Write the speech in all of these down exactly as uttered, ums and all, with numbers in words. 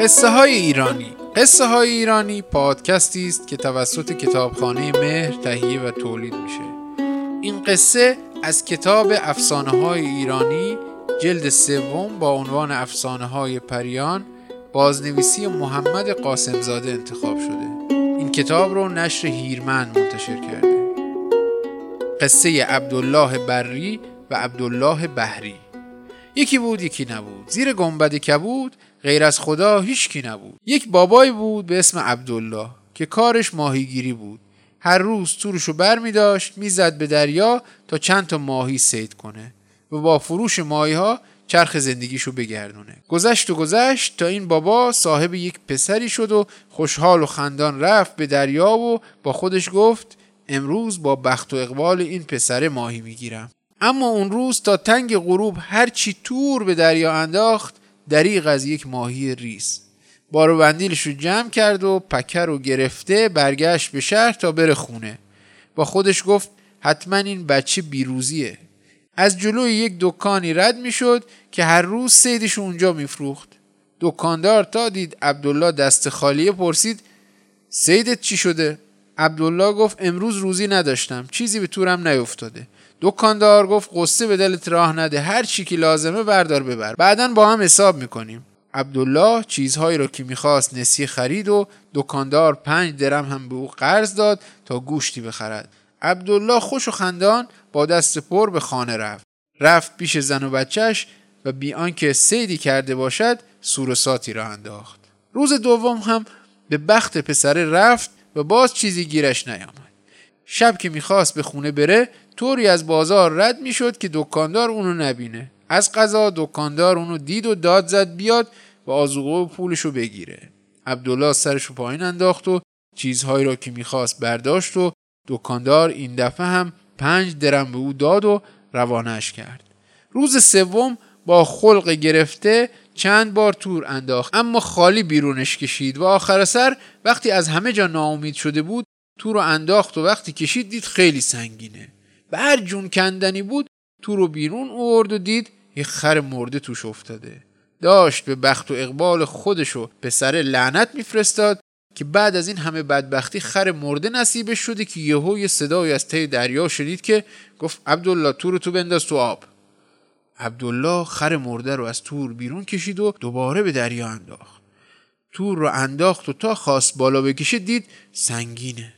قصه های ایرانی. قصه های ایرانی پادکستی است که توسط کتابخانه مهر تهیه و تولید میشه. این قصه از کتاب افسانه های ایرانی جلد سوم با عنوان افسانه های پریان بازنویسی محمد قاسمزاده انتخاب شده. این کتاب رو نشر هیرمند منتشر کرده. قصه عبدالله برّی و عبدالله بحری. یکی بود یکی نبود، زیر گنبد کبود غیر از خدا هیچ کی نبود. یک بابایی بود به اسم عبدالله که کارش ماهیگیری بود. هر روز تورشو بر می داشت می زد به دریا تا چند تا ماهی صید کنه و با فروش ماهی ها چرخ زندگیشو بگردونه. گذشت و گذشت تا این بابا صاحب یک پسری شد و خوشحال و خندان رفت به دریا و با خودش گفت امروز با بخت و اقبال این پسر ماهی می گیرم. اما اون روز تا تنگ غروب هر چی تور به دریا انداخت دریغ از یک ماهی ریز. بار و بندیلش رو جمع کرد و پکر رو گرفته برگشت به شهر تا بره خونه. با خودش گفت حتما این بچه بیروزیه. از جلوی یک دکانی رد میشد که هر روز صیدش اونجا میفروخت. دکاندار تا دید عبدالله دست خالیه پرسید صیدت چی شده؟ عبدالله گفت امروز روزی نداشتم، چیزی به تورم نیفتاده. دکاندار گفت قصه به دلت راه نده، هر چی که لازمه بردار ببر، بعداً با هم حساب میکنیم. عبدالله چیزهایی را که میخواست نسیه خرید و دکاندار پنج درم هم به او قرض داد تا گوشتی بخرد. عبدالله خوش و خندان با دست پر به خانه رفت. رفت پیش زن و بچهش و بی آنکه صیدی کرده باشد سور و ساتی را انداخت. روز دوم هم به بخت پسره رفت و باز چیزی گیرش نیامد. شب که میخواست به خونه بره طوری از بازار رد میشد که دکاندار اونو نبینه. از قضا دکاندار اونو دید و داد زد بیاد و آذوقه و پولشو بگیره. عبدالله سرشو پایین انداخت و چیزهایی را که میخواست برداشت و دکاندار این دفعه هم پنج درم به او داد و روانش کرد. روز سوم با خلق گرفته چند بار تور انداخت اما خالی بیرونش کشید و آخر سر وقتی از همه جا ناامید شده بود تور رو انداخت و وقتی کشید دید خیلی سنگینه. به هر جون کندنی بود تور رو بیرون آورد و دید یه خر مرده توش افتاده. داشت به بخت و اقبال خودشو به سر لعنت میفرستاد که بعد از این همه بدبختی خر مرده نصیبش شده که یهو یه صدایی از ته دریا شنید که گفت عبدالله تور رو تو بنداز تو آب. عبدالله خر مرده رو از تور بیرون کشید و دوباره به دریا انداخت. تور رو انداخت و تا خواست بالا بکشه دید سنگینه.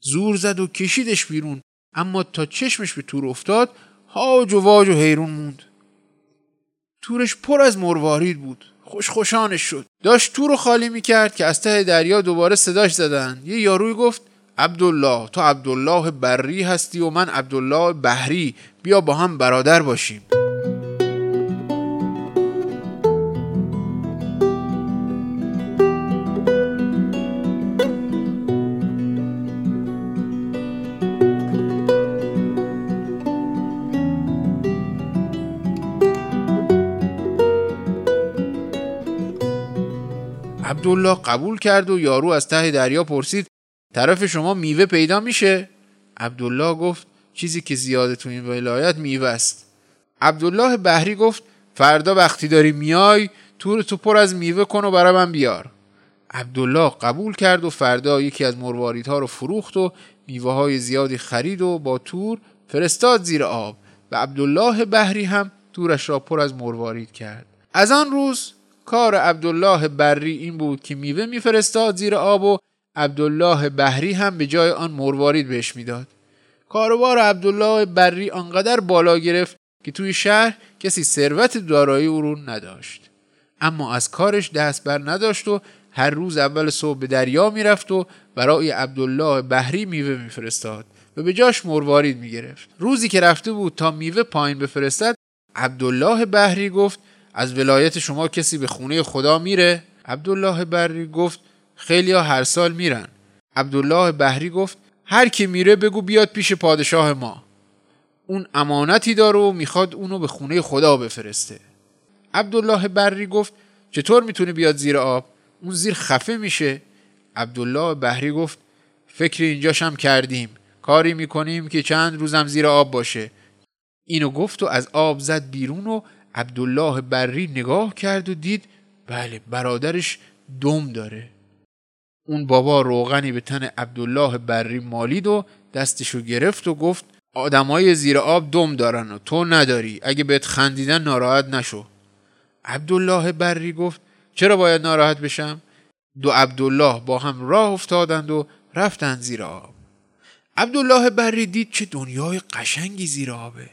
زور زد و کشیدش بیرون اما تا چشمش به تور افتاد هاج و واج و حیرون موند. تورش پر از مروارید بود. خوشخوشانش شد. داشت تور رو خالی میکرد که از ته دریا دوباره صداش زدند. یه یاروی گفت عبدالله تو عبدالله برّی هستی و من عبدالله بحری، بیا با هم برادر باشیم. عبدالله قبول کرد و یارو از ته دریا پرسید طرف شما میوه پیدا میشه؟ عبدالله گفت چیزی که زیاده تو این ولایت میوه است. عبدالله بحری گفت فردا وقتی داری میای تور تو پر از میوه کن و برای من بیار. عبدالله قبول کرد و فردا یکی از مرواریدها رو فروخت و میوه های زیادی خرید و با تور فرستاد زیر آب و عبدالله بحری هم تورش را پر از مروارید کرد. از آن روز کار عبدالله برّی این بود که میوه میفرستاد زیر آب و عبدالله بحری هم به جای آن مروارید بهش میداد. کاروبار عبدالله برّی آنقدر بالا گرفت که توی شهر کسی ثروت دارایی او رو نداشت. اما از کارش دست بر نداشت و هر روز اول صبح به دریا میرفت و برای عبدالله بحری میوه میفرستاد و به جاش مروارید میگرفت. روزی که رفته بود تا میوه پایین بفرستد عبدالله بحری گفت از ولایت شما کسی به خونه خدا میره؟ عبدالله برّی گفت خیلیا هر سال میرن. عبدالله بحری گفت هر کی میره بگو بیاد پیش پادشاه ما. اون امانتی داره و میخواد اونو به خونه خدا بفرسته. عبدالله برّی گفت چطور میتونه بیاد زیر آب؟ اون زیر خفه میشه. عبدالله بحری گفت فکر اینجاشم کردیم، کاری میکنیم که چند روزم زیر آب باشه. اینو گفت و از آب زد بیرون و عبدالله برّی نگاه کرد و دید بله برادرش دم داره. اون بابا روغنی به تن عبدالله برّی مالید و دستشو گرفت و گفت آدمای زیر آب دم دارن و تو نداری، اگه بهت خندیدن ناراحت نشو. عبدالله برّی گفت چرا باید ناراحت بشم؟ دو عبدالله با هم راه افتادند و رفتند زیر آب. عبدالله برّی دید چه دنیای قشنگی زیر آبه،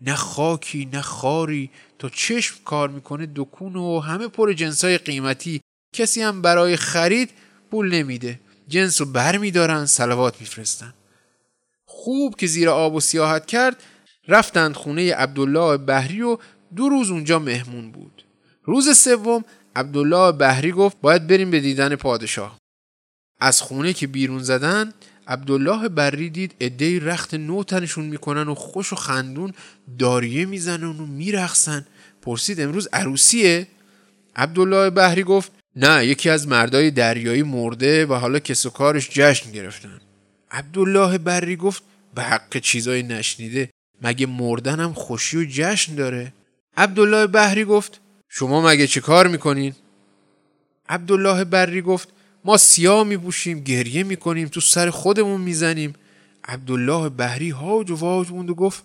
نه خاکی نه خاری، تا چشم کار میکنه دکون و همه پر جنسای قیمتی، کسی هم برای خرید پول نمیده، جنسو بر میدارن صلوات میفرستن. خوب که زیر آب و سیاحت کرد، رفتند خونه عبدالله بحری و دو روز اونجا مهمون بود. روز سوم عبدالله بحری گفت باید بریم به دیدن پادشاه. از خونه که بیرون زدن، عبدالله برّی دید عده‌ای رخت نو تنشون میکنن و خوش و خندون داریه میزنن و میرقصن. پرسید امروز عروسیه؟ عبدالله بحری گفت نه، یکی از مردای دریایی مرده و حالا کس و کارش جشن گرفتن. عبدالله برّی گفت به حق چیزایی نشنیده، مگه مردنم خوشی و جشن داره؟ عبدالله بحری گفت شما مگه چه کار میکنین؟ عبدالله برّی گفت ما سیاه میپوشیم، گریه میکنیم، تو سر خودمون میزنیم. عبدالله بحری هاج و واج موند و گفت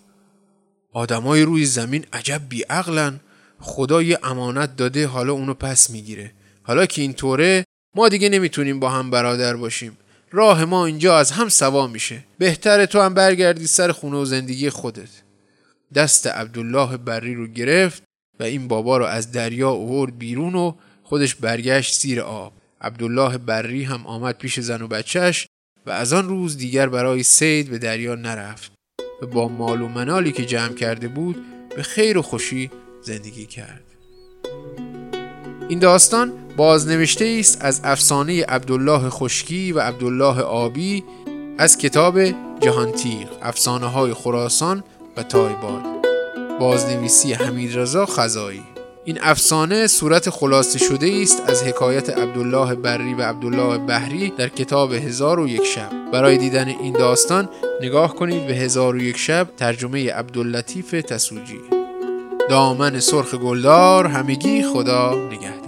آدمای روی زمین عجب بیعقلن، خدا یه امانت داده حالا اونو پس میگیره. حالا که اینطوره ما دیگه نمیتونیم با هم برادر باشیم، راه ما اینجا از هم سوا میشه، بهتره تو هم برگردی سر خونه و زندگی خودت. دست عبدالله بحری رو گرفت و این بابا رو از دریا آورد بیرون و خودش برگشت زیر آب. عبدالله برّی هم آمد پیش زن و بچهش و از آن روز دیگر برای صید به دریا نرفت و با مال و منالی که جمع کرده بود به خیر و خوشی زندگی کرد. این داستان بازنوشته است از افسانه عبدالله خشکی و عبدالله آبی از کتاب جهانتیغ، افسانه های خراسان و تایباد، بازنویسی حمیدرضا خزایی. این افسانه صورت خلاصه شده است از حکایت عبدالله برّی و عبدالله بحری در کتاب هزارویک شب. برای دیدن این داستان نگاه کنید به هزارویک شب ترجمه عبداللطیف تسوجی. دامن سرخ گلدار همگی، خدا نگهدار.